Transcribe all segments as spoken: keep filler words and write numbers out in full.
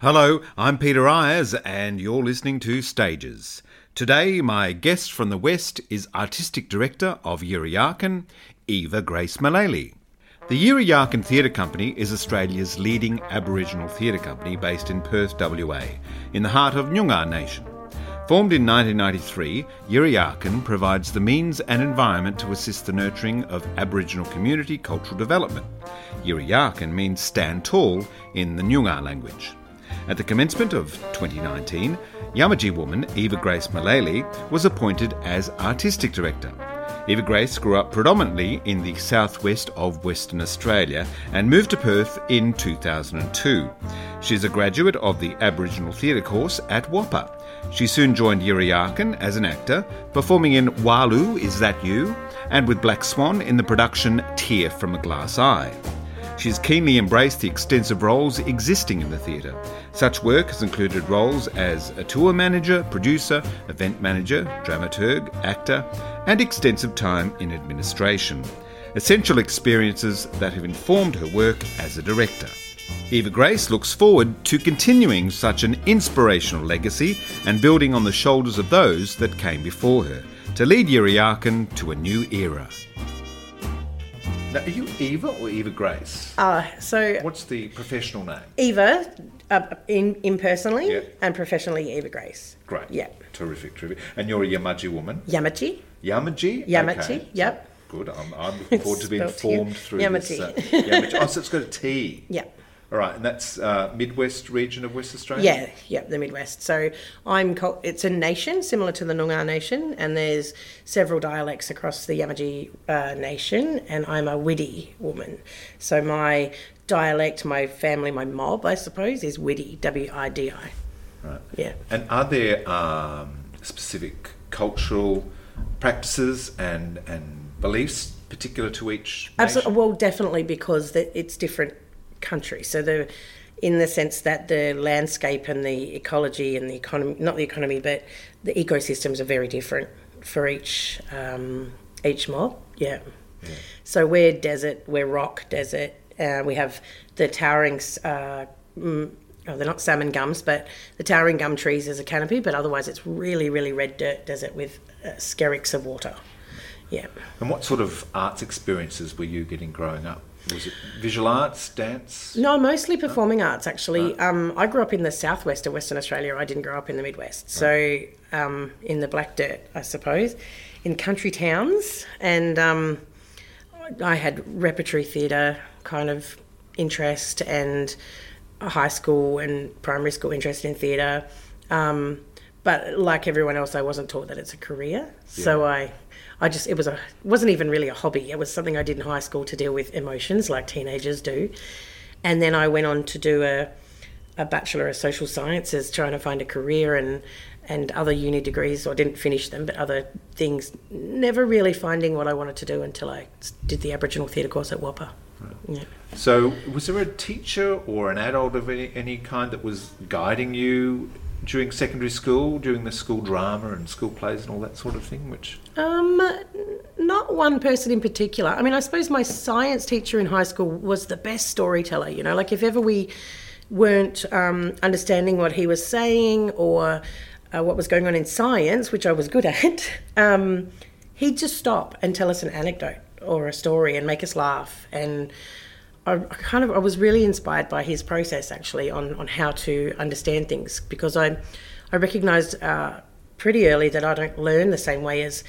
Hello, I'm Peter Ayers and you're listening to Stages. Today my guest from the West is Artistic Director of Yirra Yaakin, Eva Grace Malley. The Yirra Yaakin Theatre Company is Australia's leading Aboriginal theatre company based in Perth, W A, in the heart of Noongar Nation. Formed in nineteen ninety-three, Yirra Yaakin provides the means and environment to assist the nurturing of Aboriginal community cultural development. Yirra Yaakin means stand tall in the Noongar language. At the commencement of twenty nineteen, Yamatji woman Eva Grace Malley was appointed as Artistic Director. Eva Grace grew up predominantly in the southwest of Western Australia and moved to Perth in two thousand two. She's a graduate of the Aboriginal Theatre course at W A P A. She soon joined Yirra Yaakin as an actor, performing in Walu, Is That You?, and with Black Swan in the production Tear from a Glass Eye. She's keenly embraced the extensive roles existing in the theatre. Such work has included roles as a tour manager, producer, event manager, dramaturg, actor, and extensive time in administration. Essential experiences that have informed her work as a director. Eva Grace looks forward to continuing such an inspirational legacy and building on the shoulders of those that came before her to lead Yirra Yaakin to a new era. Now, are you Eva or Eva Grace? Uh, so what's the professional name? Eva, uh, in, in personally, yeah. And professionally Eva Grace. Great. Yeah. Terrific, terrific. And you're a Yamatji woman? Yamatji. Yamatji? Yamatji, okay. Yep. So, good. I'm, I'm looking forward to being formed through Yamatji. This. Uh, Yamatji. Oh, so it's got a T. Yeah. All right, and that's uh, Midwest region of West Australia? Yeah, yeah, the Midwest. So I'm. Called, it's a nation similar to the Noongar Nation, and there's several dialects across the Yamatji uh, Nation, and I'm a Widi woman. So my dialect, my family, my mob, I suppose, is Widi, W I D I. Right. Yeah. And are there um, specific cultural practices and, and beliefs particular to each nation? Absolutely. Well, definitely, because it's different country. So the, in the sense that the landscape and the ecology and the economy, not the economy, but the ecosystems are very different for each um, each mob. Yeah. yeah. So we're desert, we're rock desert. Uh, we have the towering, uh, mm, oh, they're not salmon gums, but the towering gum trees as a canopy, but otherwise it's really, really red dirt desert with uh, skerricks of water. Yeah. And what sort of arts experiences were you getting growing up? Was it visual arts, dance? No, mostly performing arts, actually. Right. Um, I grew up in the southwest of Western Australia. I didn't grow up in the Midwest. Right. So um, in the black dirt, I suppose, in country towns. And um, I had repertory theatre kind of interest and a high school and primary school interest in theatre. Um, but like everyone else, I wasn't taught that it's a career. Yeah. So I... I just, it was a, wasn't even really a hobby. It was something I did in high school to deal with emotions like teenagers do. And then I went on to do a, a Bachelor of Social Sciences, trying to find a career and, and other uni degrees. So I didn't finish them, but other things, never really finding what I wanted to do until I did the Aboriginal Theatre course at W A P A. Right. Yeah. So was there a teacher or an adult of any, any kind that was guiding you during secondary school, during the school drama and school plays and all that sort of thing? Which um, not one person in particular. I mean, I suppose my science teacher in high school was the best storyteller, you know, like if ever we weren't um, understanding what he was saying or uh, what was going on in science, which I was good at, um, he'd just stop and tell us an anecdote or a story and make us laugh. And I kind of I was really inspired by his process actually on, on how to understand things, because I I recognised uh, pretty early that I don't learn the same way as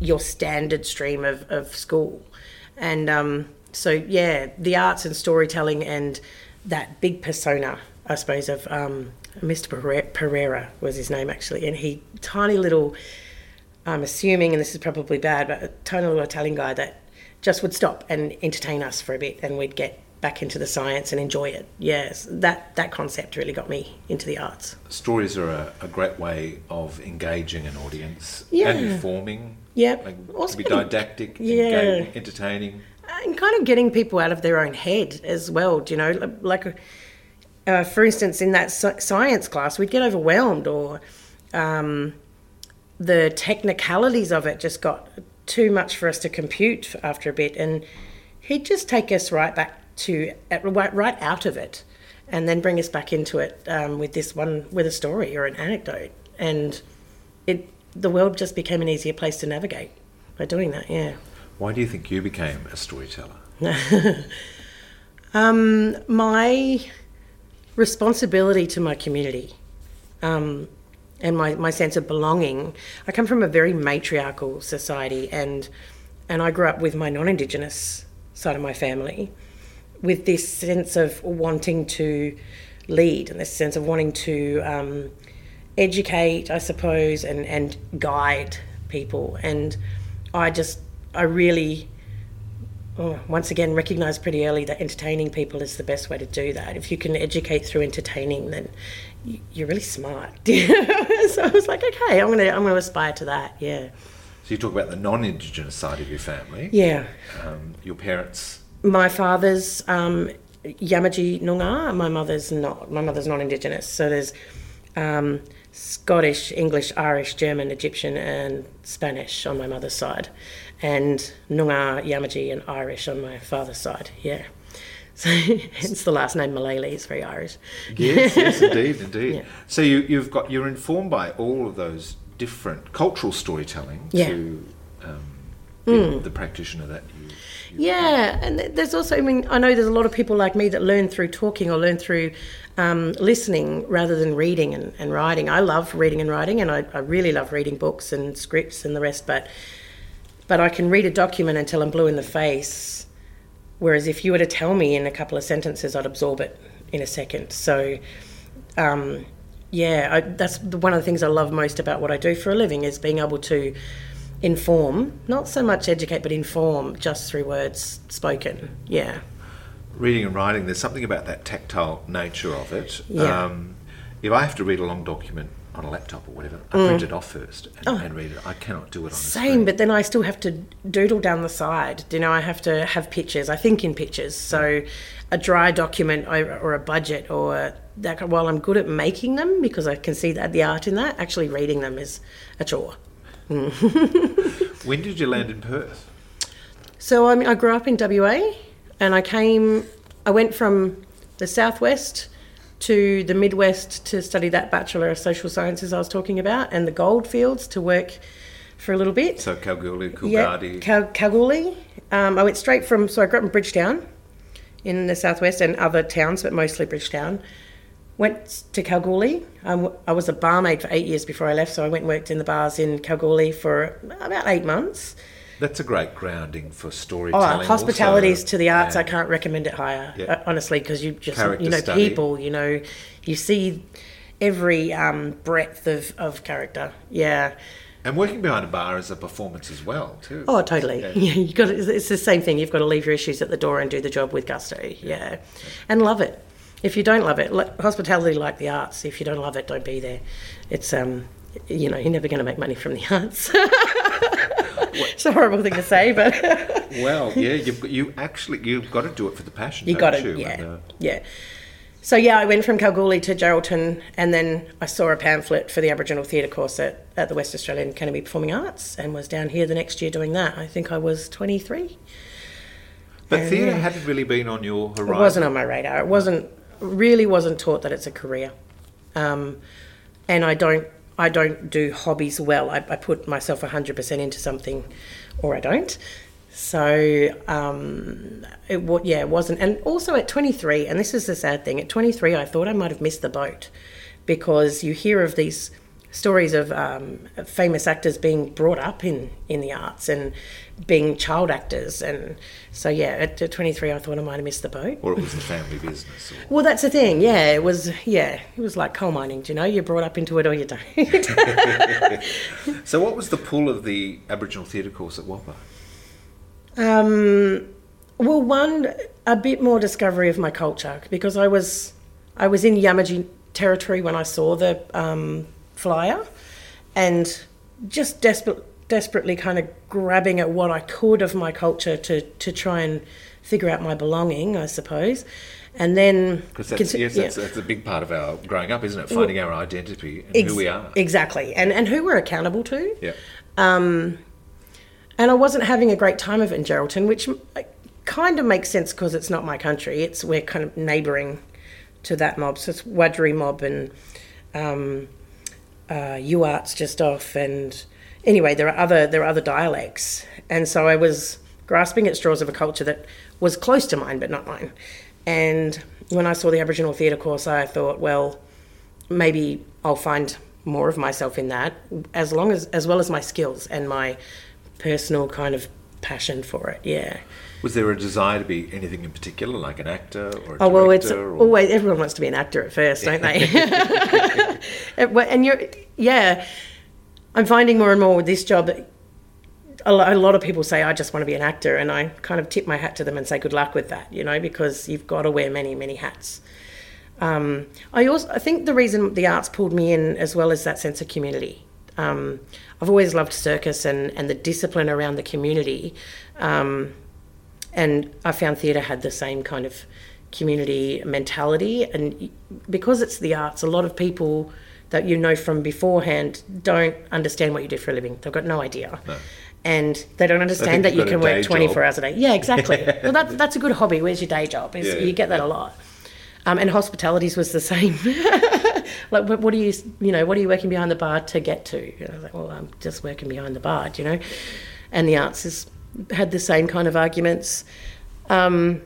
your standard stream of, of school. And um, so, yeah, the arts and storytelling and that big persona, I suppose, of um, Mister Pereira was his name actually. And he, tiny little, I'm assuming, and this is probably bad, but a tiny little Italian guy that just would stop and entertain us for a bit and we'd get back into the science and enjoy it. Yes, that, that concept really got me into the arts. Stories are a, a great way of engaging an audience, yeah, and informing. Yeah. Like, also to be didactic, yeah, engaging, entertaining. And kind of getting people out of their own head as well, do you know? Like, uh, for instance, in that science class, we'd get overwhelmed or um, the technicalities of it just got too much for us to compute after a bit, and he'd just take us right back to right out of it and then bring us back into it um, with this one, with a story or an anecdote. And it the world just became an easier place to navigate by doing that, yeah. Why do you think you became a storyteller? um, my responsibility to my community um, and my, my sense of belonging. I come from a very matriarchal society, and and I grew up with my non-Indigenous side of my family, with this sense of wanting to lead and this sense of wanting to um, educate, I suppose, and, and guide people. And I just, I really, oh, once again, recognised pretty early that entertaining people is the best way to do that. If you can educate through entertaining, then you're really smart. So I was like, okay, I'm going to I'm going to aspire to that, yeah. So you talk about the non-Indigenous side of your family. Yeah. Um, your parents... My father's um, Yamatji Noongar, my mother's not. My mother's non-Indigenous. So there's um, Scottish, English, Irish, German, Egyptian and Spanish on my mother's side, and Noongar, Yamatji and Irish on my father's side, yeah. So hence the last name Mullally, it's very Irish. Yes, yes, indeed, indeed. Yeah. So you, you've got, you're informed by all of those different cultural storytelling yeah. to um, be mm. the practitioner that you... Yeah, and there's also, I mean, I know there's a lot of people like me that learn through talking or learn through um, listening rather than reading and, and writing. I love reading and writing, and I, I really love reading books and scripts and the rest, but but I can read a document until I'm blue in the face, whereas if you were to tell me in a couple of sentences, I'd absorb it in a second. So, um, yeah, I, that's one of the things I love most about what I do for a living is being able to inform, not so much educate, but inform just through words spoken, yeah. Reading and writing, there's something about that tactile nature of it. Yeah. Um, if I have to read a long document on a laptop or whatever, I mm. print it off first and, oh. and read it. I cannot do it on a screen. Same, but then I still have to doodle down the side. You know, I have to have pictures. I think in pictures. So a dry document or a budget or that, while I'm good at making them because I can see that the art in that, actually reading them is a chore. When did you land in Perth? So I mean, I grew up in W A, and I came. I went from the southwest to the midwest to study that Bachelor of Social Sciences I was talking about, and the goldfields to work for a little bit. So Kalgoorlie, Kulgardi. Yeah, Kal- Kalgoorlie. Um, I went straight from. So I grew up in Bridgetown, in the southwest, and other towns, but mostly Bridgetown. Went to Kalgoorlie. Um, I was a barmaid for eight years before I left, so I went and worked in the bars in Kalgoorlie for about eight months. That's a great grounding for storytelling. Oh, hospitalities also. To the arts, yeah. I can't recommend it higher, yeah. honestly, because you just, character you know, study. People, you know, you see every um, breadth of, of character, yeah. And working behind a bar is a performance as well, too. Oh, totally. Yeah. You've got to, it's the same thing. You've got to leave your issues at the door and do the job with gusto, yeah, yeah. and love it. If you don't love it, hospitality like the arts, if you don't love it, don't be there. It's, um, you know, you're never going to make money from the arts. It's a horrible thing to say, but... Well, yeah, you've, you actually, you've got to do it for the passion, you got to, yeah, and, uh... yeah. So, yeah, I went from Kalgoorlie to Geraldton, and then I saw a pamphlet for the Aboriginal Theatre course at, at the West Australian Academy of Performing Arts, and was down here the next year doing that. I think I was twenty-three. But and, theatre yeah. hadn't really been on your horizon. It wasn't on my radar. It wasn't... really wasn't taught that it's a career, um, and I don't I don't do hobbies well. I, I put myself one hundred percent into something, or I don't. So um, it yeah it wasn't. And also at twenty-three, and this is the sad thing, at twenty-three I thought I might have missed the boat, because you hear of these stories of um, famous actors being brought up in, in the arts and being child actors. And so, yeah, at, at twenty-three, I thought I might have missed the boat. Or it was the family business. Or... Well, that's the thing, yeah. It was, yeah, it was like coal mining, do you know? You're brought up into it or you don't. So what was the pull of the Aboriginal Theatre course at W A P A? Um, well, one, a bit more discovery of my culture, because I was, I was in Yamatji territory when I saw the... Um, flyer, and just desperate, desperately kind of grabbing at what I could of my culture to, to try and figure out my belonging, I suppose. And then... Because that's, yes, that's, yeah. that's a big part of our growing up, isn't it? Finding well, our identity and ex- who we are. Exactly. And and who we're accountable to. Yeah. Um, and I wasn't having a great time of it in Geraldton, which kind of makes sense because it's not my country. It's we're kind of neighbouring to that mob. So it's Wadjuri mob and um, uh, Uart's just off, and anyway, there are other there are other dialects, and so I was grasping at straws of a culture that was close to mine but not mine. And when I saw the Aboriginal theatre course, I thought, well, maybe I'll find more of myself in that, as long as as well as my skills and my personal kind of passion for it. Yeah. Was there a desire to be anything in particular, like an actor or a oh, director? Oh, well, it's or... always, everyone wants to be an actor at first, don't they? And you're, yeah, I'm finding more and more with this job that a lot of people say, I just want to be an actor, and I kind of tip my hat to them and say good luck with that, you know, because you've got to wear many, many hats. Um, I also I think the reason the arts pulled me in as well is that sense of community. Um, I've always loved circus and, and the discipline around the community. Um, and I found theatre had the same kind of community mentality. And because it's the arts, a lot of people that you know from beforehand don't understand what you do for a living. They've got no idea. No. And they don't understand that you can work twenty-four job. Hours a day. Yeah, exactly. Well, that, that's a good hobby. Where's your day job? Is, yeah, you get that yeah. a lot. Um, and hospitalities was the same. Like, what are you, you know, what are you working behind the bar to get to? You know, like, well, I'm just working behind the bar, you know. And the arts has had the same kind of arguments. Um,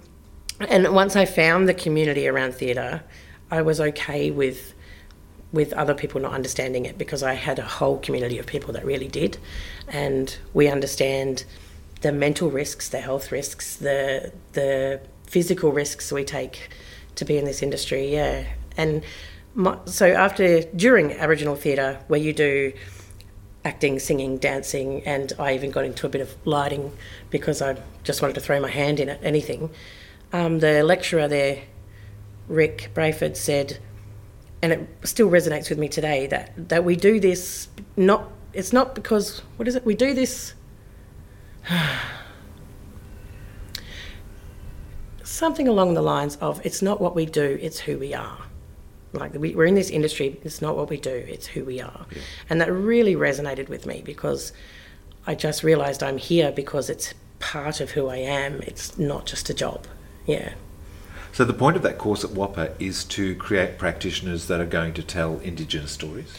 and once I found the community around theatre, I was okay with with other people not understanding it, because I had a whole community of people that really did, and we understand the mental risks, the health risks, the the physical risks we take to be in this industry. Yeah. And my, so after during Aboriginal theatre, where you do acting, singing, dancing, and I even got into a bit of lighting because I just wanted to throw my hand in at anything, um, the lecturer there, Rick Brayford, said, and it still resonates with me today, that that we do this not it's not because what is it we do this something along the lines of, it's not what we do, it's who we are. Like, we, we're in this industry, it's not what we do, it's who we are. Yeah. And that really resonated with me, because I just realised I'm here because it's part of who I am. It's not just a job. Yeah. So the point of that course at WAPA is to create practitioners that are going to tell Indigenous stories?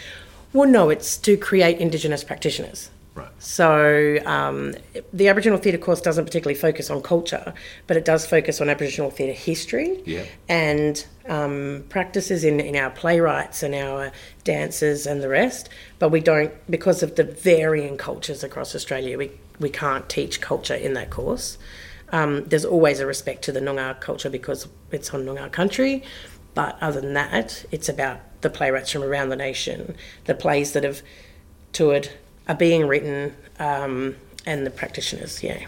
Well, no, it's to create Indigenous practitioners. Right. So um, the Aboriginal theatre course doesn't particularly focus on culture, but it does focus on Aboriginal theatre history. Yeah. And um, practices in, in our playwrights and our dancers and the rest. But we don't, because of the varying cultures across Australia, we, we can't teach culture in that course. Um, there's always a respect to the Noongar culture because it's on Noongar country. But other than that, it's about the playwrights from around the nation, the plays that have toured, are being written, um, and the practitioners, yeah.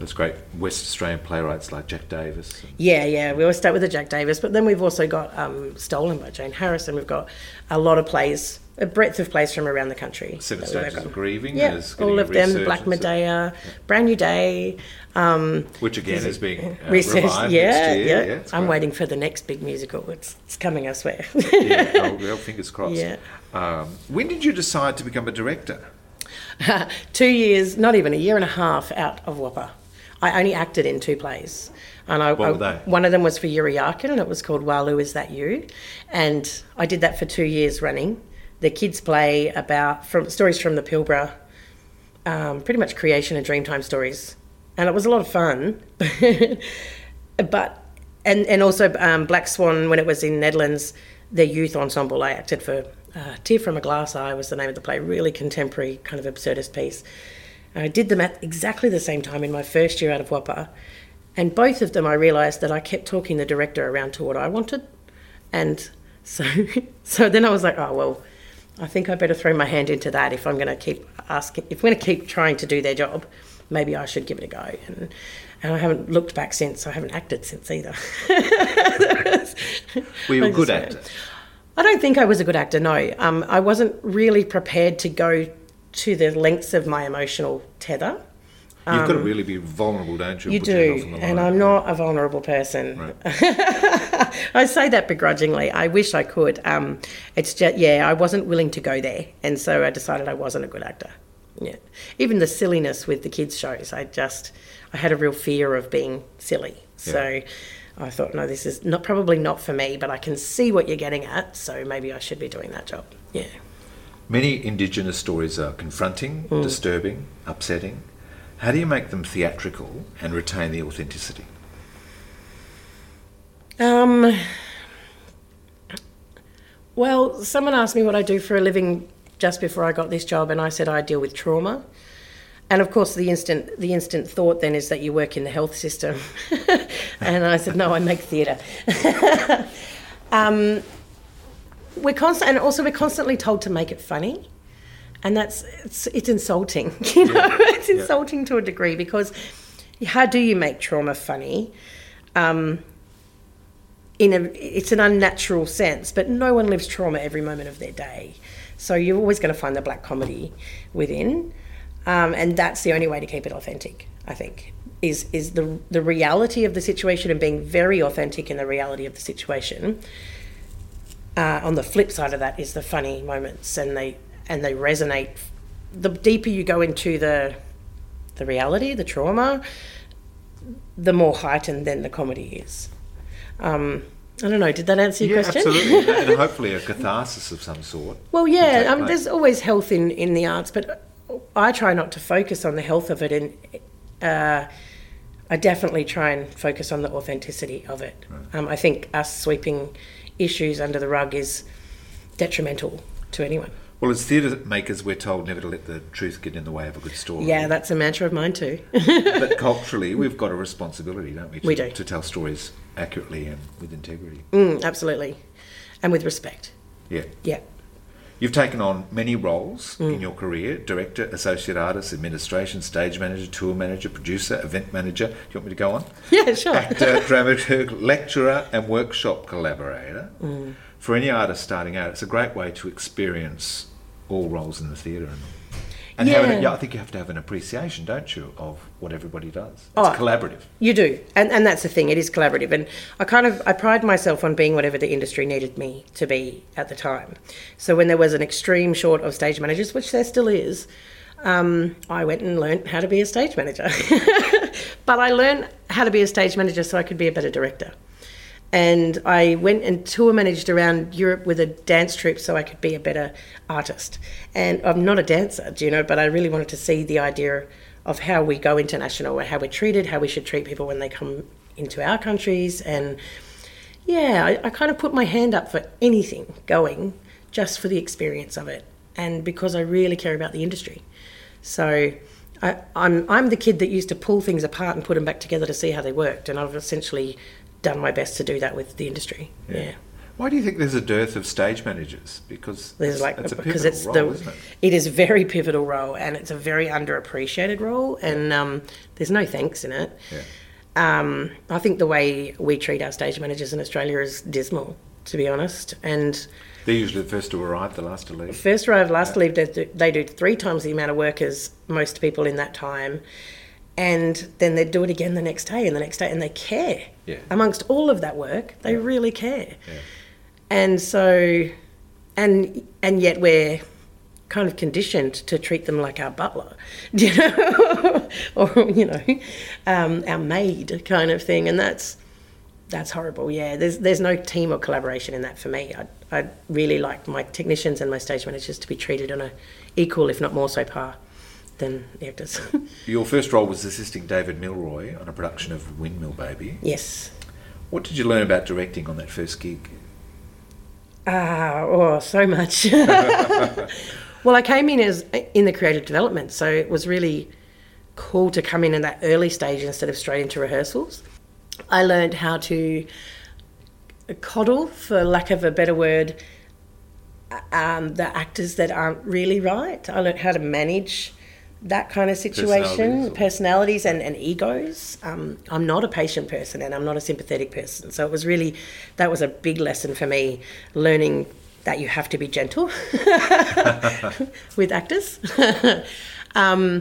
That's great. West Australian playwrights like Jack Davis. And... Yeah, yeah, we always start with the Jack Davis, but then we've also got um, Stolen by Jane Harrison. We've got a lot of plays, a breadth of plays from around the country. Seven Stages of Grieving. Yeah, all of them, Black Medea, Brand New Day. Um, Which again is being uh, researched, revived yeah, next year. Yeah, yeah, I'm great. waiting for the next big musical. It's, it's coming, I swear. Yeah, oh, well, fingers crossed. Yeah. Um, when did you decide to become a director? Two years, not even a year and a half out of WAPA. I only acted in two plays. And I, what were they? I, one of them was for Yirra Yaakin, and it was called Walu, Is That You? And I did that for two years running. The kids play about from stories from the Pilbara, um, pretty much creation and Dreamtime stories. And it was a lot of fun. But and, and also um, Black Swan, when it was in Netherlands, their youth ensemble I acted for. Uh, Tear from a Glass Eye was the name of the play, really contemporary, kind of absurdist piece. And I did them at exactly the same time in my first year out of WAPA. And both of them I realised that I kept talking the director around to what I wanted. And so, so then I was like, oh, well, I think I better throw my hand into that if I'm going to keep asking, if we're going to keep trying to do their job, maybe I should give it a go. And, and I haven't looked back since. I haven't acted since either. Were you a good actor? I don't think I was a good actor, no. Um, I wasn't really prepared to go to the lengths of my emotional tether. Um, You've got to really be vulnerable, don't you? You do, and I'm not a vulnerable person. Right. I say that begrudgingly. I wish I could. Um, it's just, yeah, I wasn't willing to go there, and so I decided I wasn't a good actor. Yeah, even the silliness with the kids' shows, I just, I had a real fear of being silly. Yeah. So I thought, no, this is not probably not for me, but I can see what you're getting at, so maybe I should be doing that job. Yeah. Many Indigenous stories are confronting, mm. disturbing, upsetting. How do you make them theatrical and retain the authenticity? Um. Well, someone asked me what I do for a living just before I got this job, and I said I deal with trauma. And of course, the instant the instant thought then is that you work in the health system. And I said, no, I make theatre. um, we're constant, and also we're constantly told to make it funny, and that's it's, it's insulting. You know, yeah. It's insulting yeah. to a degree, because how do you make trauma funny? Um, in a, it's an unnatural sense, but no one lives trauma every moment of their day. So you're always going to find the black comedy within. Um, and that's the only way to keep it authentic, I think, is is the the reality of the situation and being very authentic in the reality of the situation. Uh, on the flip side of that is the funny moments, and they and they resonate. The deeper you go into the the reality, the trauma, the more heightened then the comedy is. Um, I don't know, did that answer your yeah, question? Absolutely, and hopefully a catharsis of some sort. Well, yeah, um, there's always health in, in the arts, but I try not to focus on the health of it, and uh, I definitely try and focus on the authenticity of it. Right. Um, I think us sweeping issues under the rug is detrimental to anyone. Well, as theatre makers, we're told never to let the truth get in the way of a good story. Yeah, that's a mantra of mine too. But culturally, we've got a responsibility, don't we? To, we do. To tell stories accurately and with integrity. Mm, absolutely. And with respect. Yeah. Yeah. You've taken on many roles mm. in your career: director, associate artist, administration, stage manager, tour manager, producer, event manager. Do you want me to go on? Yeah, sure. Actor, dramaturg, lecturer and workshop collaborator. Mm. For any artist starting out, it's a great way to experience all roles in the theatre. And, and yeah. An, yeah, I think you have to have an appreciation, don't you, of what everybody does. It's oh, collaborative. You do. And and that's the thing, it is collaborative. And I kind of, I pride myself on being whatever the industry needed me to be at the time. So when there was an extreme short of stage managers, which there still is, um, I went and learnt how to be a stage manager. But I learned how to be a stage manager so I could be a better director. And I went and tour managed around Europe with a dance troupe so I could be a better artist. And I'm not a dancer, do you know, but I really wanted to see the idea of how we go international and how we're treated, how we should treat people when they come into our countries. And yeah, I, I kind of put my hand up for anything going just for the experience of it, and because I really care about the industry. So I, I'm, I'm the kid that used to pull things apart and put them back together to see how they worked, and I've essentially done my best to do that with the industry. Yeah. yeah. Why do you think there's a dearth of stage managers? Because there's like it's a pivotal it's role, the, isn't it? It is a very pivotal role, and it's a very underappreciated role, and um, there's no thanks in it. Yeah. Um, I think the way we treat our stage managers in Australia is dismal, to be honest. And they're usually the first to arrive, the last to leave. First to arrive, last yeah. to leave. They do, they do three times the amount of work as most people in that time. And then they do it again the next day and the next day, and they care. Yeah. Amongst all of that work, they yeah. really care. Yeah. And so, and and yet we're kind of conditioned to treat them like our butler, you know, or you know, um, our maid kind of thing, and that's that's horrible. Yeah, there's there's no team or collaboration in that for me. I I really like my technicians and my stage managers to be treated on a equal, if not more so, par than actors. Your first role was assisting David Milroy on a production of Windmill Baby. Yes. What did you learn about directing on that first gig? Ah, uh, oh, so much. Well, I came in as in the creative development, so it was really cool to come in in that early stage instead of straight into rehearsals. I learned how to coddle, for lack of a better word, um, the actors that aren't really right. I learned how to manage that kind of situation, personalities, personalities and, and egos. Um, I'm not a patient person, and I'm not a sympathetic person. So it was really, that was a big lesson for me, learning that you have to be gentle with actors. um,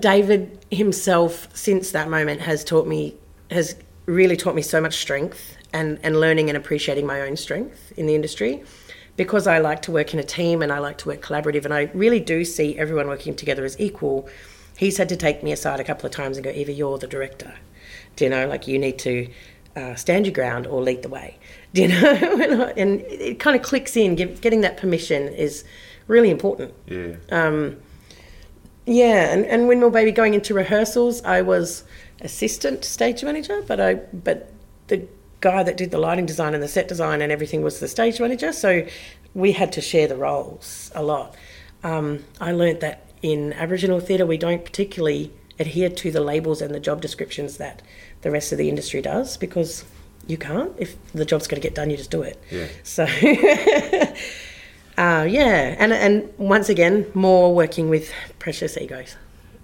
David himself, since that moment, has taught me, has really taught me so much strength, and, and learning and appreciating my own strength in the industry. Because I like to work in a team, and I like to work collaborative, and I really do see everyone working together as equal, he's had to take me aside a couple of times and go, Eva, you're the director. Do you know, like you need to uh, stand your ground or lead the way, you know. And it kind of clicks in. Getting that permission is really important. Yeah. Um, yeah, and, and Windmill Baby, going into rehearsals, I was assistant stage manager, but I but the guy that did the lighting design and the set design and everything was the stage manager, so we had to share the roles a lot. Um, I learnt that in Aboriginal theatre we don't particularly adhere to the labels and the job descriptions that the rest of the industry does, because you can't. If the job's going to get done, you just do it. Yeah. So, uh, yeah, and and once again, more working with precious egos.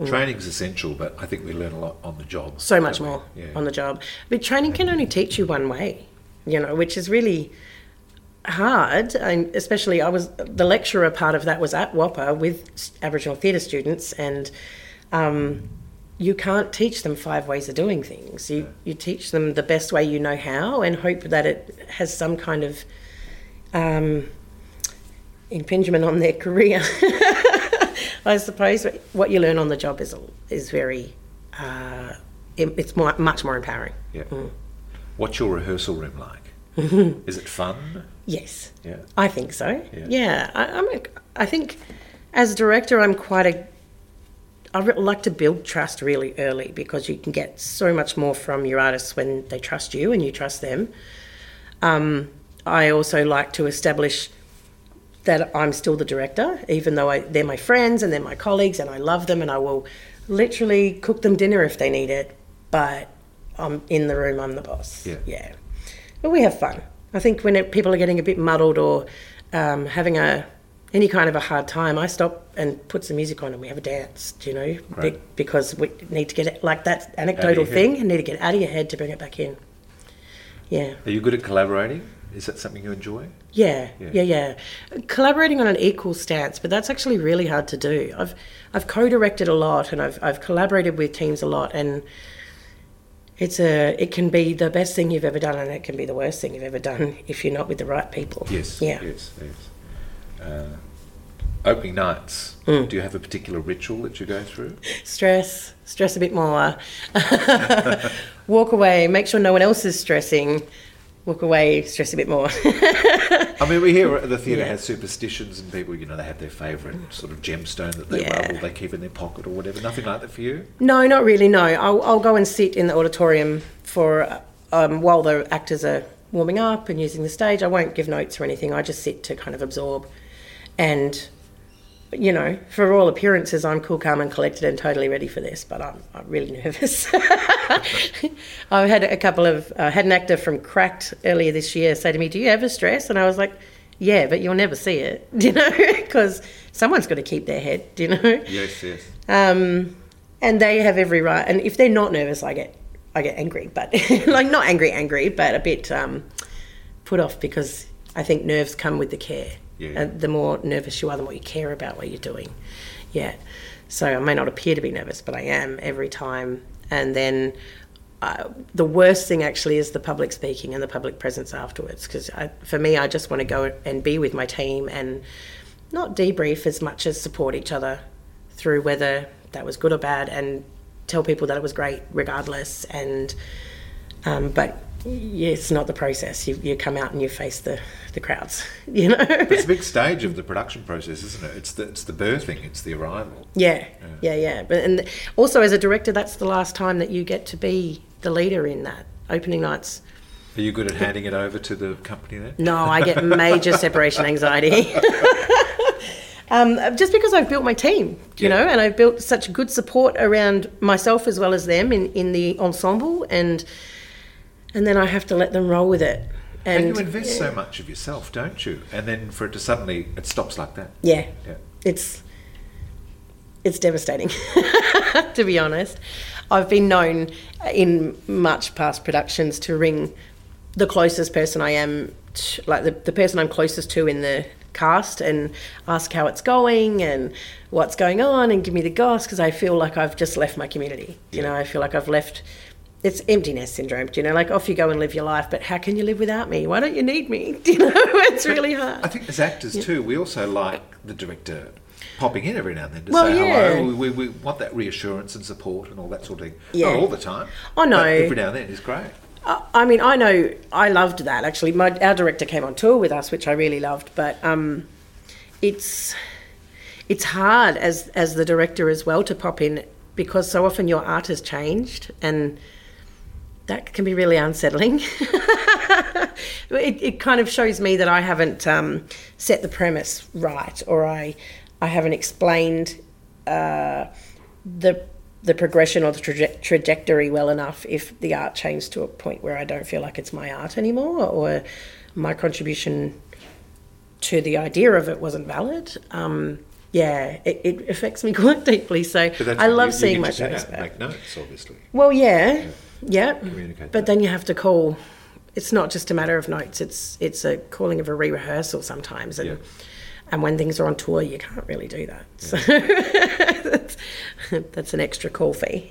Training's essential, but I think we learn a lot on the job. So much more yeah. on the job. But training can only teach you one way, you know, which is really hard. And especially, I was the lecturer part of that was at WAPA with Aboriginal theatre students, and um, you can't teach them five ways of doing things. You yeah. you teach them the best way you know how, and hope that it has some kind of um, impingement on their career. I suppose what you learn on the job is is very, uh, it, it's more, much more empowering. Yeah. Mm. What's your rehearsal room like? Is it fun? Yes. Yeah. I think so. Yeah. yeah. I, I'm a, I think as a director, I'm quite a. I like to build trust really early, because you can get so much more from your artists when they trust you and you trust them. Um, I also like to establish that I'm still the director, even though I, they're my friends and they're my colleagues and I love them and I will literally cook them dinner if they need it, but I'm in the room, I'm the boss. Yeah. yeah. But we have fun. I think when it, people are getting a bit muddled or um, having a any kind of a hard time, I stop and put some music on and we have a dance, you know, right. be, because we need to get it, like that anecdotal thing, you need to get out of your head to bring it back in. Yeah. Are you good at collaborating? Is that something you enjoy? Yeah, yeah, yeah, yeah. Collaborating on an equal stance, but that's actually really hard to do. I've I've co-directed a lot, and I've I've collaborated with teams a lot, and it's a it can be the best thing you've ever done, and it can be the worst thing you've ever done if you're not with the right people. Yes, yeah. yes, yes. Uh, opening nights. Mm. Do you have a particular ritual that you go through? Stress, stress a bit more. Walk away. Make sure no one else is stressing. Walk away, stress a bit more. I mean, we hear the theatre yeah. has superstitions, and people, you know, they have their favourite sort of gemstone that they yeah. rub or they keep in their pocket or whatever. Nothing like that for you? No, not really, no. I'll, I'll go and sit in the auditorium for um, while the actors are warming up and using the stage. I won't give notes or anything. I just sit to kind of absorb. And, you know, for all appearances, I'm cool, calm and collected and totally ready for this, but I'm, I'm really nervous. I had a couple of, I uh, had an actor from Cracked earlier this year say to me, do you ever stress? And I was like, yeah, but you'll never see it, you know, because someone's got to keep their head, you know. Yes, yes. Um, and they have every right. And if they're not nervous, I get I get angry, but like not angry, angry, but a bit um, put off, because I think nerves come with the care. Yeah. Uh, the more nervous you are, the more you care about what you're doing. Yeah. So I may not appear to be nervous, but I am every time. And then uh, the worst thing actually is the public speaking and the public presence afterwards, because for me, I just want to go and be with my team and not debrief as much as support each other through whether that was good or bad, and tell people that it was great regardless. And um, but... Yeah, it's not the process. You you come out and you face the, the crowds, you know. But it's a big stage of the production process, isn't it? It's the it's the birthing, it's the arrival. Yeah, yeah, yeah. yeah. But and also as a director, that's the last time that you get to be the leader in that opening nights. Are you good at handing it over to the company then? No, I get major separation anxiety. um, just because I've built my team, you yeah. know, and I've built such good support around myself as well as them in, in the ensemble, and. And then I have to let them roll with it. And, and you invest yeah. so much of yourself, don't you? And then for it to suddenly, it stops like that. Yeah. yeah. It's it's devastating, to be honest. I've been known in much past productions to ring the closest person I am, to, like the, the person I'm closest to in the cast, and ask how it's going and what's going on and give me the goss, because I feel like I've just left my community. Yeah. You know, I feel like I've left... It's emptiness syndrome, do you know, like off you go and live your life, but how can you live without me? Why don't you need me? Do you know, it's but really hard. I think as actors yeah. too, we also like the director popping in every now and then to well, say yeah. hello. We, we we want that reassurance and support and all that sort of thing. Yeah. Not all the time. Oh no. But every now and then is great. I mean, I know I loved that, actually. My, our director came on tour with us, which I really loved, but um, it's it's hard as, as the director as well to pop in, because so often your art has changed, and that can be really unsettling. it, it kind of shows me that I haven't um, set the premise right, or I I haven't explained uh, the the progression or the traje- trajectory well enough if the art changed to a point where I don't feel like it's my art anymore, or my contribution to the idea of it wasn't valid. Um, yeah, it, it affects me quite deeply. So I love you, seeing you my shows back. Make notes, obviously. Well, yeah, yeah. yeah. But then you have to call. It's not just a matter of notes. It's it's a calling of a re-rehearsal sometimes, and. Yeah. And when things are on tour, you can't really do that. So that's, that's an extra call fee.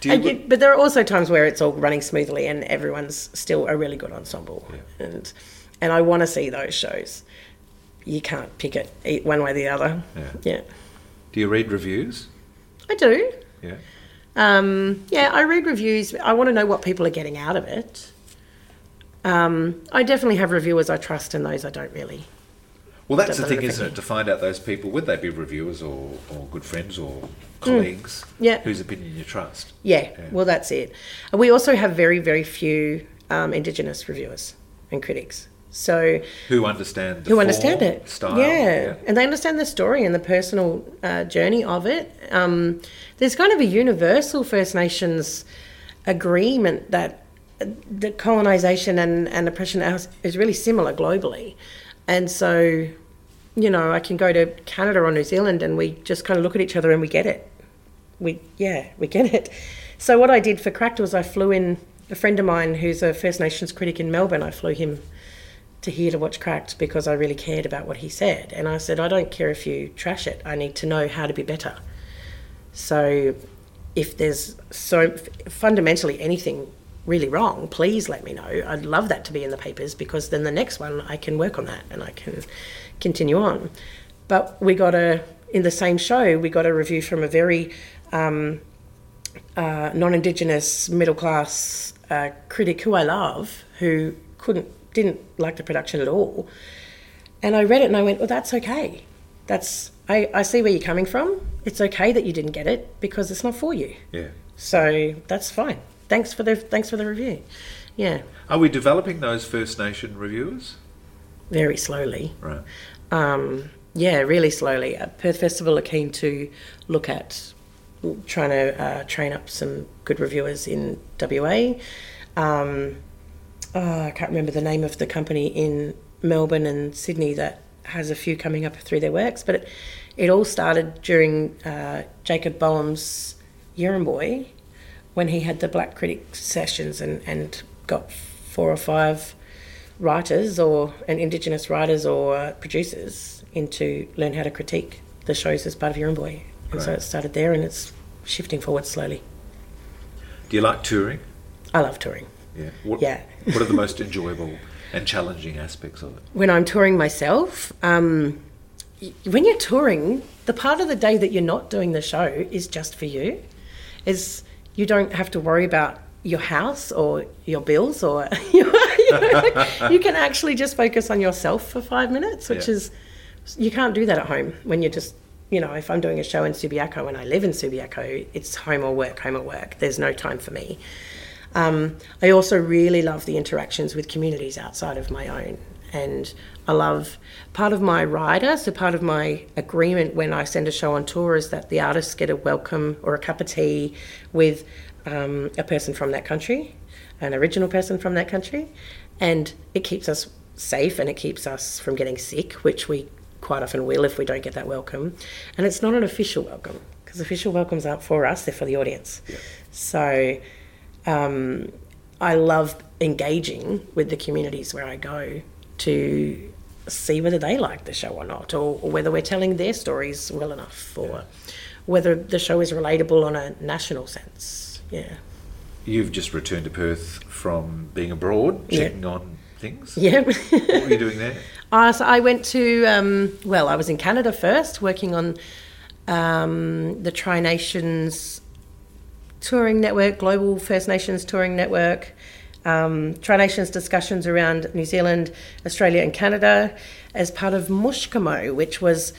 do you you, but there are also times where it's all running smoothly and everyone's still a really good ensemble. Yeah. And and I want to see those shows. You can't pick it one way or the other. Yeah. yeah. Do you read reviews? I do. Yeah. Um, yeah, I read reviews. I want to know what people are getting out of it. Um, I definitely have reviewers I trust and those I don't really. Well, that's the thing, isn't it? To find out those people, would they be reviewers or, or good friends or colleagues? Mm, yeah. Whose opinion you trust? Yeah, yeah. Well, that's it. And we also have very, very few um, Indigenous reviewers and critics. So who understand the who form, understand it? Style, yeah. yeah, and they understand the story and the personal uh, journey of it. Um, there's kind of a universal First Nations agreement that. The colonisation and, and oppression is really similar globally. And so, you know, I can go to Canada or New Zealand and we just kind of look at each other and we get it. We, yeah, we get it. So what I did for Cracked was I flew in a friend of mine who's a First Nations critic in Melbourne. I flew him to here to watch Cracked because I really cared about what he said. And I said, I don't care if you trash it. I need to know how to be better. So if there's so fundamentally anything really wrong, please let me know. I'd love that to be in the papers, because then the next one I can work on that and I can continue on. But we got a, in the same show, we got a review from a very um, uh, non-Indigenous middle-class uh, critic who I love, who couldn't, didn't like the production at all. And I read it and I went, well, that's okay. That's, I, I see where you're coming from. It's okay that you didn't get it, because it's not for you. Yeah. So that's fine. Thanks for the thanks for the review. Yeah. Are we developing those First Nation reviewers? Very slowly. Right. Um, yeah, really slowly. At Perth Festival are keen to look at trying to uh, train up some good reviewers in W A. Um, oh, I can't remember the name of the company in Melbourne and Sydney that has a few coming up through their works, but it, it all started during uh, Jacob Boehm's Yarramboy, when he had the Black Critic sessions and, and got four or five writers or and Indigenous writers or uh, producers in to learn how to critique the shows as part of Yarramboy. And right. So it started there and it's shifting forward slowly. Do you like touring? I love touring. Yeah. What, yeah. What are the most enjoyable and challenging aspects of it? When I'm touring myself, um, when you're touring, the part of the day that you're not doing the show is just for you. It's... You don't have to worry about your house or your bills or you, know, like you can actually just focus on yourself for five minutes, which yeah. is, you can't do that at home when you're just, you know, if I'm doing a show in Subiaco and I live in Subiaco, it's home or work, home or work. There's no time for me. Um, I also really love the interactions with communities outside of my own. And I love part of my rider, so part of my agreement when I send a show on tour is that the artists get a welcome or a cup of tea with um, a person from that country, an original person from that country, and it keeps us safe and it keeps us from getting sick, which we quite often will if we don't get that welcome. And it's not an official welcome, because official welcomes aren't for us, they're for the audience. Yeah. So um, I love engaging with the communities where I go to see whether they like the show or not, or, or whether we're telling their stories well enough, or yeah. whether the show is relatable on a national sense. Yeah. You've just returned to Perth from being abroad, checking yep. on things. Yeah. What were you doing there? Uh, so I went to, um, well, I was in Canada first, working on um, the Tri Nations touring network, global First Nations touring network, um, Tri Nations discussions around New Zealand, Australia and Canada as part of Mushkemo, which was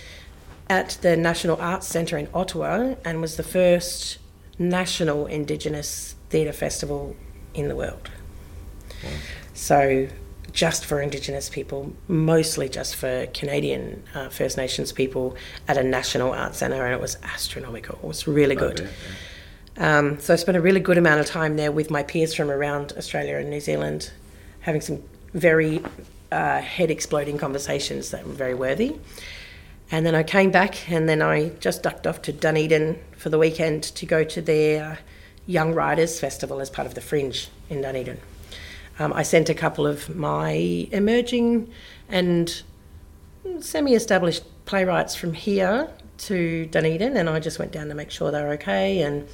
at the National Arts Centre in Ottawa and was the first national Indigenous theatre festival in the world. Wow. So just for Indigenous people, mostly just for Canadian uh, First Nations people at a National Arts Centre, and it was astronomical. It was really good. Oh, yeah, yeah. Um, so I spent a really good amount of time there with my peers from around Australia and New Zealand, having some very uh, head-exploding conversations that were very worthy. And then I came back, and then I just ducked off to Dunedin for the weekend to go to their Young Writers Festival as part of the Fringe in Dunedin. Um, I sent a couple of my emerging and semi-established playwrights from here to Dunedin, and I just went down to make sure they were okay, and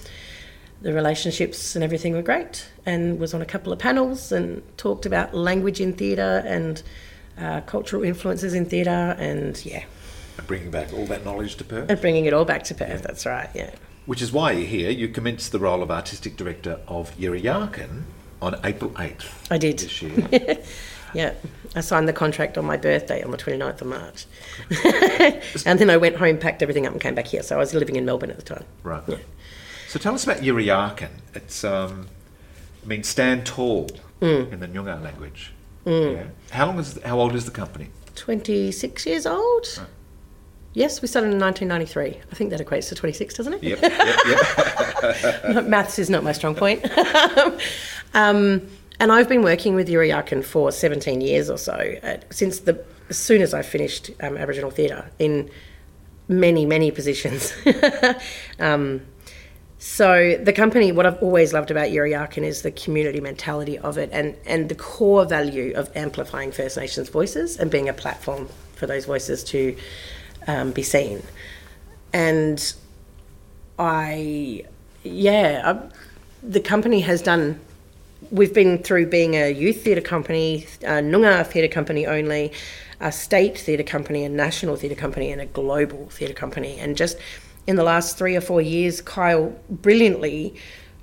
the relationships and everything were great, and was on a couple of panels and talked about language in theatre and uh, cultural influences in theatre, and yeah. Bringing back all that knowledge to Perth. And bringing it all back to Perth, yeah. That's right, yeah. Which is why you're here. You commenced the role of Artistic Director of Yirra Yaakin on April eighth. I did. This year. Yeah. I signed the contract on my birthday on the twenty-ninth of March. And then I went home, packed everything up and came back here. So I was living in Melbourne at the time. Right. Yeah. So tell us about Yirra Yaakin. It's, um, I mean, stand tall mm. in the Noongar language. Mm. Yeah. How long is, how old is the company? twenty-six years old. Right. Yes, we started in nineteen ninety-three. I think that equates to twenty-six, doesn't it? Yep, yep, yep. No, maths is not my strong point. um, and I've been working with Yirra Yaakin for seventeen years or so, uh, since the as soon as I finished um, Aboriginal theatre in many, many positions. um, so the company, what I've always loved about Yirra Yaakin is the community mentality of it, and, and the core value of amplifying First Nations voices and being a platform for those voices to... Um, be seen. And I, yeah, I, the company has done, we've been through being a youth theatre company, a Noongar theatre company only, a state theatre company, a national theatre company and a global theatre company. And just in the last three or four years, Kyle brilliantly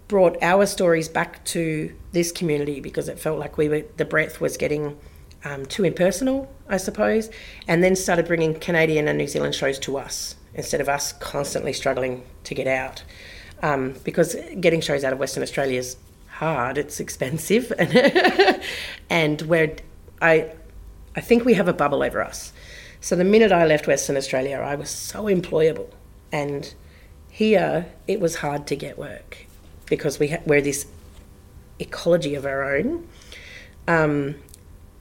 brought our stories back to this community because it felt like we were, the breadth was getting Um, too impersonal, I suppose, and then started bringing Canadian and New Zealand shows to us instead of us constantly struggling to get out, um, because getting shows out of Western Australia is hard, it's expensive, and, and where I, I think we have a bubble over us. So the minute I left Western Australia, I was so employable, and here it was hard to get work because we ha- we're this ecology of our own. Um,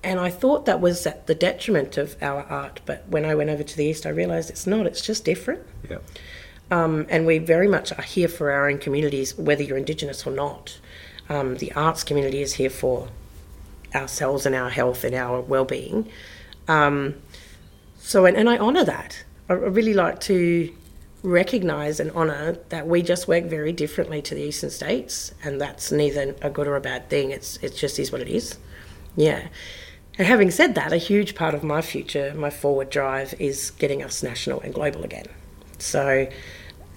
And I thought that was at the detriment of our art, but when I went over to the East, I realised it's not, it's just different. Yeah. Um, and we very much are here for our own communities, whether you're Indigenous or not. Um, the arts community is here for ourselves and our health and our well-being. Um, so, and, and I honour that. I really like to recognise and honour that we just work very differently to the Eastern States, and that's neither a good or a bad thing. It's it just is what it is. Yeah. And having said that, a huge part of my future, my forward drive, is getting us national and global again. So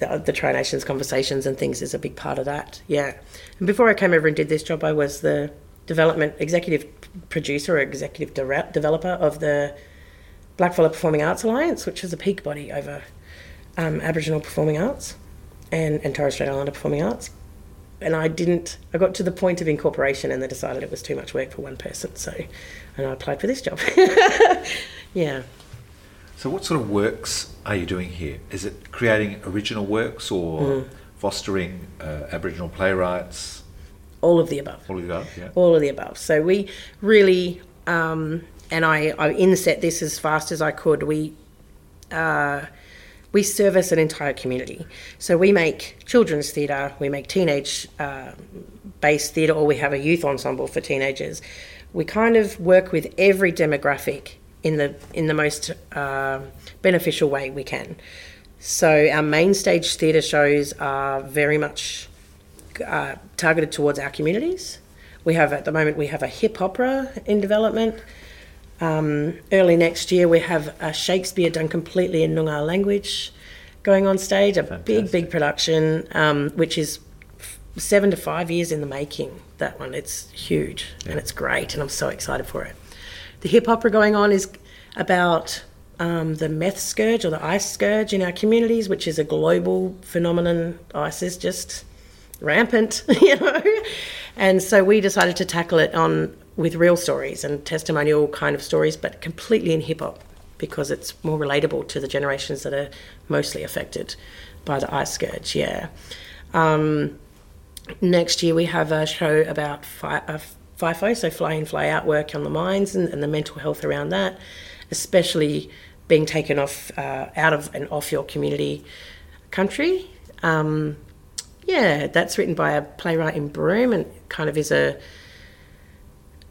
the, the Tri Nations conversations and things is a big part of that, yeah. And before I came over and did this job, I was the development executive producer or executive de- developer of the Blackfella Performing Arts Alliance, which is a peak body over um, Aboriginal Performing Arts and, and Torres Strait Islander Performing Arts. And I didn't, I got to the point of incorporation and they decided it was too much work for one person. So, and I applied for this job. Yeah. So what sort of works are you doing here? Is it creating original works or mm. fostering uh, Aboriginal playwrights? All of the above. All of the above, yeah. All of the above. So we really, um, and I, I inset this as fast as I could, we... Uh, We service an entire community. So we make children's theatre, we make teenage-based uh, theatre, or we have a youth ensemble for teenagers. We kind of work with every demographic in the in the most uh, beneficial way we can. So our main stage theatre shows are very much uh, targeted towards our communities. We have, at the moment, we have a hip opera in development. Um, early next year, we have a Shakespeare done completely in Noongar language going on stage, a Fantastic. big, big production, um, which is f- seven to five years in the making, that one. It's huge, yeah. And it's great, and I'm so excited for it. The hip opera going on is about um, the meth scourge or the ice scourge in our communities, which is a global phenomenon. Ice is just rampant, you know. And so we decided to tackle it on with real stories and testimonial kind of stories, but completely in hip hop, because it's more relatable to the generations that are mostly affected by the ice scourge, yeah. Um, next year we have a show about fi- uh, FIFO, so fly in, fly out work on the mines and, and the mental health around that, especially being taken off, uh, out of and off your community country. Um, yeah, that's written by a playwright in Broome and kind of is a...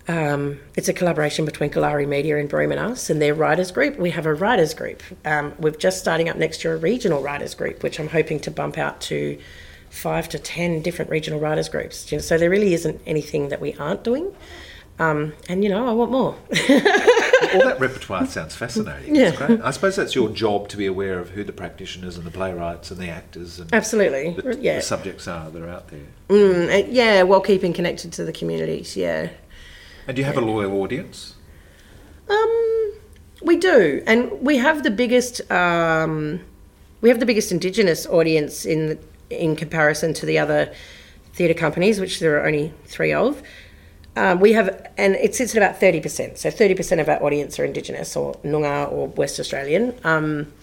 Um, it's a collaboration between Kulgardi Media and Broome and us and their writers group. We have a writers group. Um, we're just starting up next year a regional writers group, which I'm hoping to bump out to five to ten different regional writers groups. So there really isn't anything that we aren't doing. Um, and, you know, I want more. All that repertoire sounds fascinating. Yeah. It's great. I suppose that's your job, to be aware of who the practitioners and the playwrights and the actors and absolutely the, yeah. the subjects are that are out there. Mm, yeah, while keeping connected to the communities, yeah. And do you have yeah. a loyal audience? Um, we do, and we have the biggest um, we have the biggest Indigenous audience in in comparison to the other theatre companies, which there are only three of. Um, we have, and it sits at about thirty percent. So thirty percent of our audience are Indigenous or Noongar or West Australian. Um,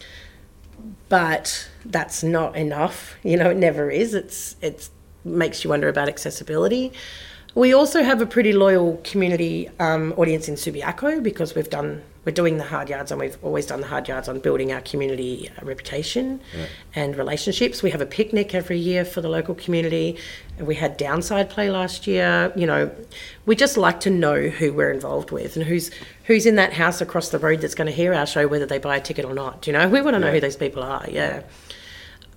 but that's not enough. You know, it never is. It's it's makes you wonder about accessibility. We also have a pretty loyal community um, audience in Subiaco, because we've done, we're doing the hard yards, and we've always done the hard yards on building our community reputation yeah. and relationships. We have a picnic every year for the local community, and we had downside play last year. You know, we just like to know who we're involved with and who's who's in that house across the road that's going to hear our show, whether they buy a ticket or not. You know, we want to yeah. know who those people are. Yeah,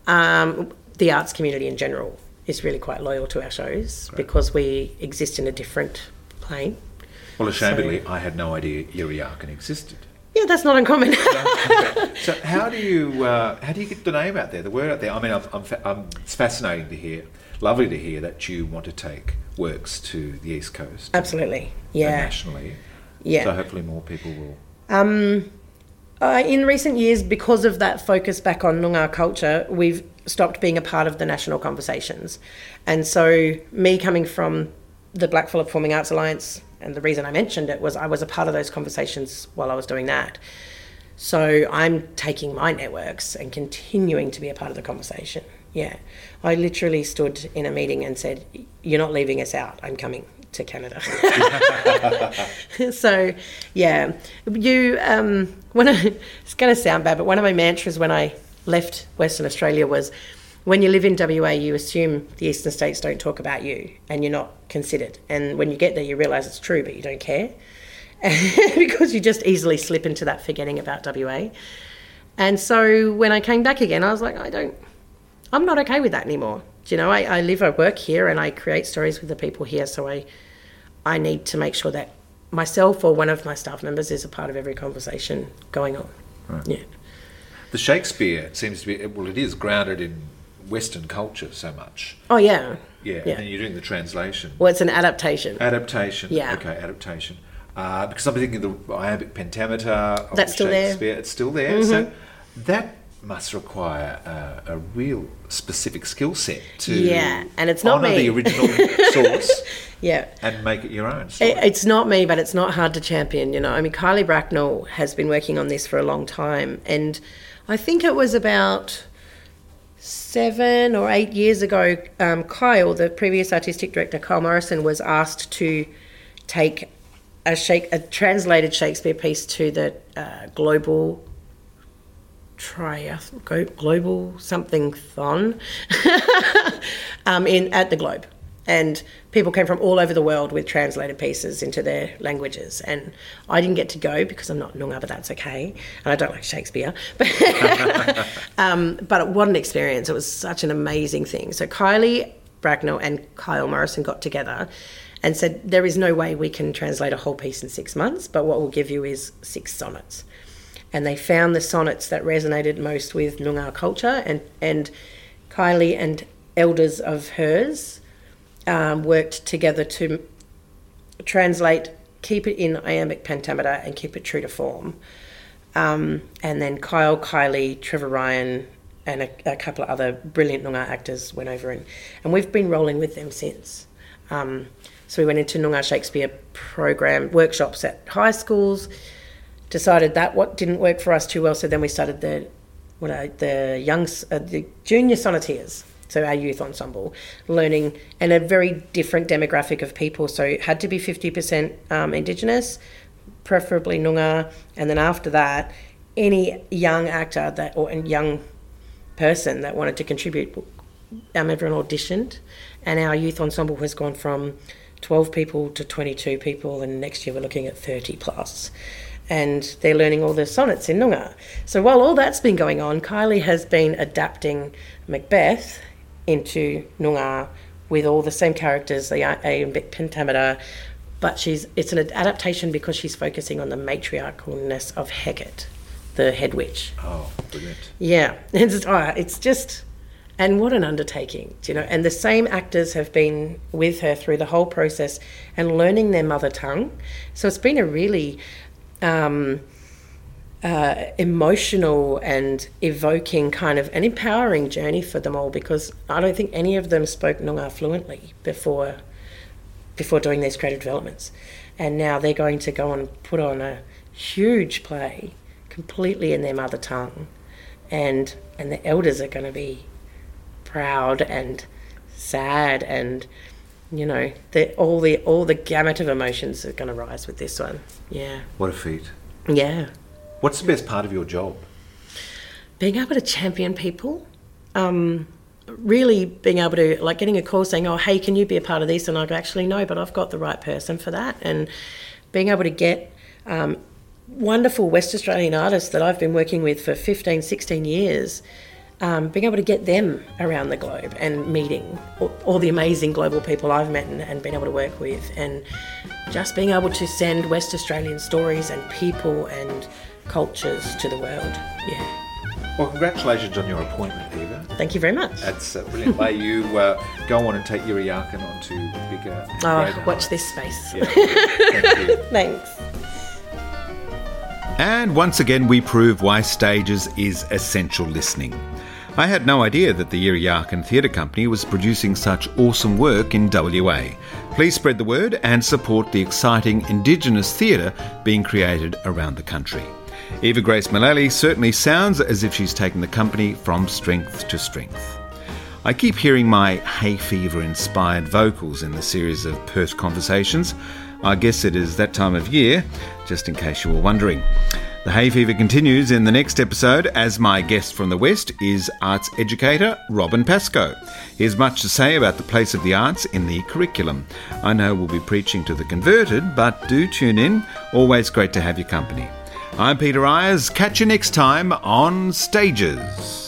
um, the arts community in general is really quite loyal to our shows right. because we exist in a different plane. Well, ashamedly, so, I had no idea Yirra Yaakin existed. Yeah, that's not uncommon. So how do you uh, how do you get the name out there, the word out there? I mean, I'm, I'm, I'm, it's fascinating to hear, lovely to hear that you want to take works to the East Coast. Absolutely, yeah. And nationally. Yeah. So hopefully more people will... Um, uh, in recent years, because of that focus back on Noongar culture, we've stopped being a part of the national conversations. And so me coming from the Blackfella Performing Arts Alliance, and the reason I mentioned it was I was a part of those conversations while I was doing that. So I'm taking my networks and continuing to be a part of the conversation. Yeah. I literally stood in a meeting and said, "You're not leaving us out. I'm coming to Canada." So, yeah. You, um, when I, it's going to sound bad, but one of my mantras when I left Western Australia was, when you live in W A, you assume the eastern states don't talk about you and you're not considered, and when you get there you realise it's true, but you don't care because you just easily slip into that forgetting about W A. And so when I came back again, I was like, I don't I'm not okay with that anymore. Do you know, I, I live, I work here, and I create stories with the people here, so I I need to make sure that myself or one of my staff members is a part of every conversation going on. Right. Yeah. The Shakespeare seems to be, well, it is grounded in Western culture so much. Oh, yeah. Yeah, yeah. And then you're doing the translation. Well, it's an adaptation. Adaptation. Yeah. Okay, adaptation. Uh, because I'm thinking of the iambic pentameter of That's the still Shakespeare. There. It's still there. Mm-hmm. So that must require uh, a real specific skill set to yeah, and it's not honour me. The original source yeah. and make it your own. Story. It's not me, but it's not hard to champion, you know. I mean, Kylie Bracknell has been working on this for a long time, and I think it was about seven or eight years ago, um, Kyle, the previous artistic director, Kyle Morrison, was asked to take a, shake, a translated Shakespeare piece to the uh, global triath- go, global something-thon um, in, at the Globe. And people came from all over the world with translated pieces into their languages. And I didn't get to go because I'm not Noongar, but that's okay. And I don't like Shakespeare. But, um, but what an experience. It was such an amazing thing. So Kylie Bracknell and Kyle Morrison got together and said, there is no way we can translate a whole piece in six months, but what we'll give you is six sonnets. And they found the sonnets that resonated most with Noongar culture. And, and Kylie and elders of hers um, worked together to translate, keep it in iambic pentameter and keep it true to form. Um, and then Kyle, Kylie, Trevor Ryan and a, a couple of other brilliant Noongar actors went over, and, and we've been rolling with them since. Um, so we went into Noongar Shakespeare program workshops at high schools, decided that what didn't work for us too well, so then we started the what are, the young uh, the junior sonneteers, so our youth ensemble, learning, and a very different demographic of people, so it had to be fifty percent um, Indigenous, preferably Noongar, and then after that any young actor that or young person that wanted to contribute, um, everyone auditioned, and our youth ensemble has gone from twelve people to twenty-two people, and next year we're looking at thirty plus, and they're learning all the sonnets in Noongar. So while all that's been going on, Kylie has been adapting Macbeth into Noongar with all the same characters, the iambic pentameter, but she's it's an adaptation because she's focusing on the matriarchalness of Hecate, the head witch. Oh, brilliant. Yeah, it's, oh, it's just, and what an undertaking, you know, and the same actors have been with her through the whole process and learning their mother tongue. So it's been a really um, uh, emotional and evoking kind of an empowering journey for them all, because I don't think any of them spoke Noongar fluently before before doing these creative developments. And now they're going to go and put on a huge play completely in their mother tongue, and and the elders are going to be proud and sad, and you know the all the all the gamut of emotions are going to rise with this one. Yeah, what a feat. Yeah. What's the best part of your job? Being able to champion people, um really being able to, like, getting a call saying, oh hey, can you be a part of this, and I go, actually no, but I've got the right person for that. And being able to get um wonderful West Australian artists that I've been working with for fifteen, sixteen years, um, being able to get them around the globe and meeting all, all the amazing global people I've met and, and been able to work with, and just being able to send West Australian stories and people and cultures to the world. Yeah. Well, congratulations on your appointment, Eva. Thank you very much. That's uh, brilliant. May you uh, go on and take Yirra Yaakin onto bigger... Oh, watch this space. Yeah. Thank you. Thanks. And once again, we prove why Stages is essential listening. I had no idea that the Yirra Yaakin Theatre Company was producing such awesome work in W A. Please spread the word and support the exciting Indigenous theatre being created around the country. Eva Grace Malley certainly sounds as if she's taken the company from strength to strength. I keep hearing my hay fever-inspired vocals in the series of Perth Conversations. I guess it is that time of year, just in case you were wondering. The hay fever continues in the next episode, as my guest from the West is arts educator Robin Pascoe. He has much to say about the place of the arts in the curriculum. I know we'll be preaching to the converted, but do tune in. Always great to have your company. I'm Peter Ayers. Catch you next time on Stages.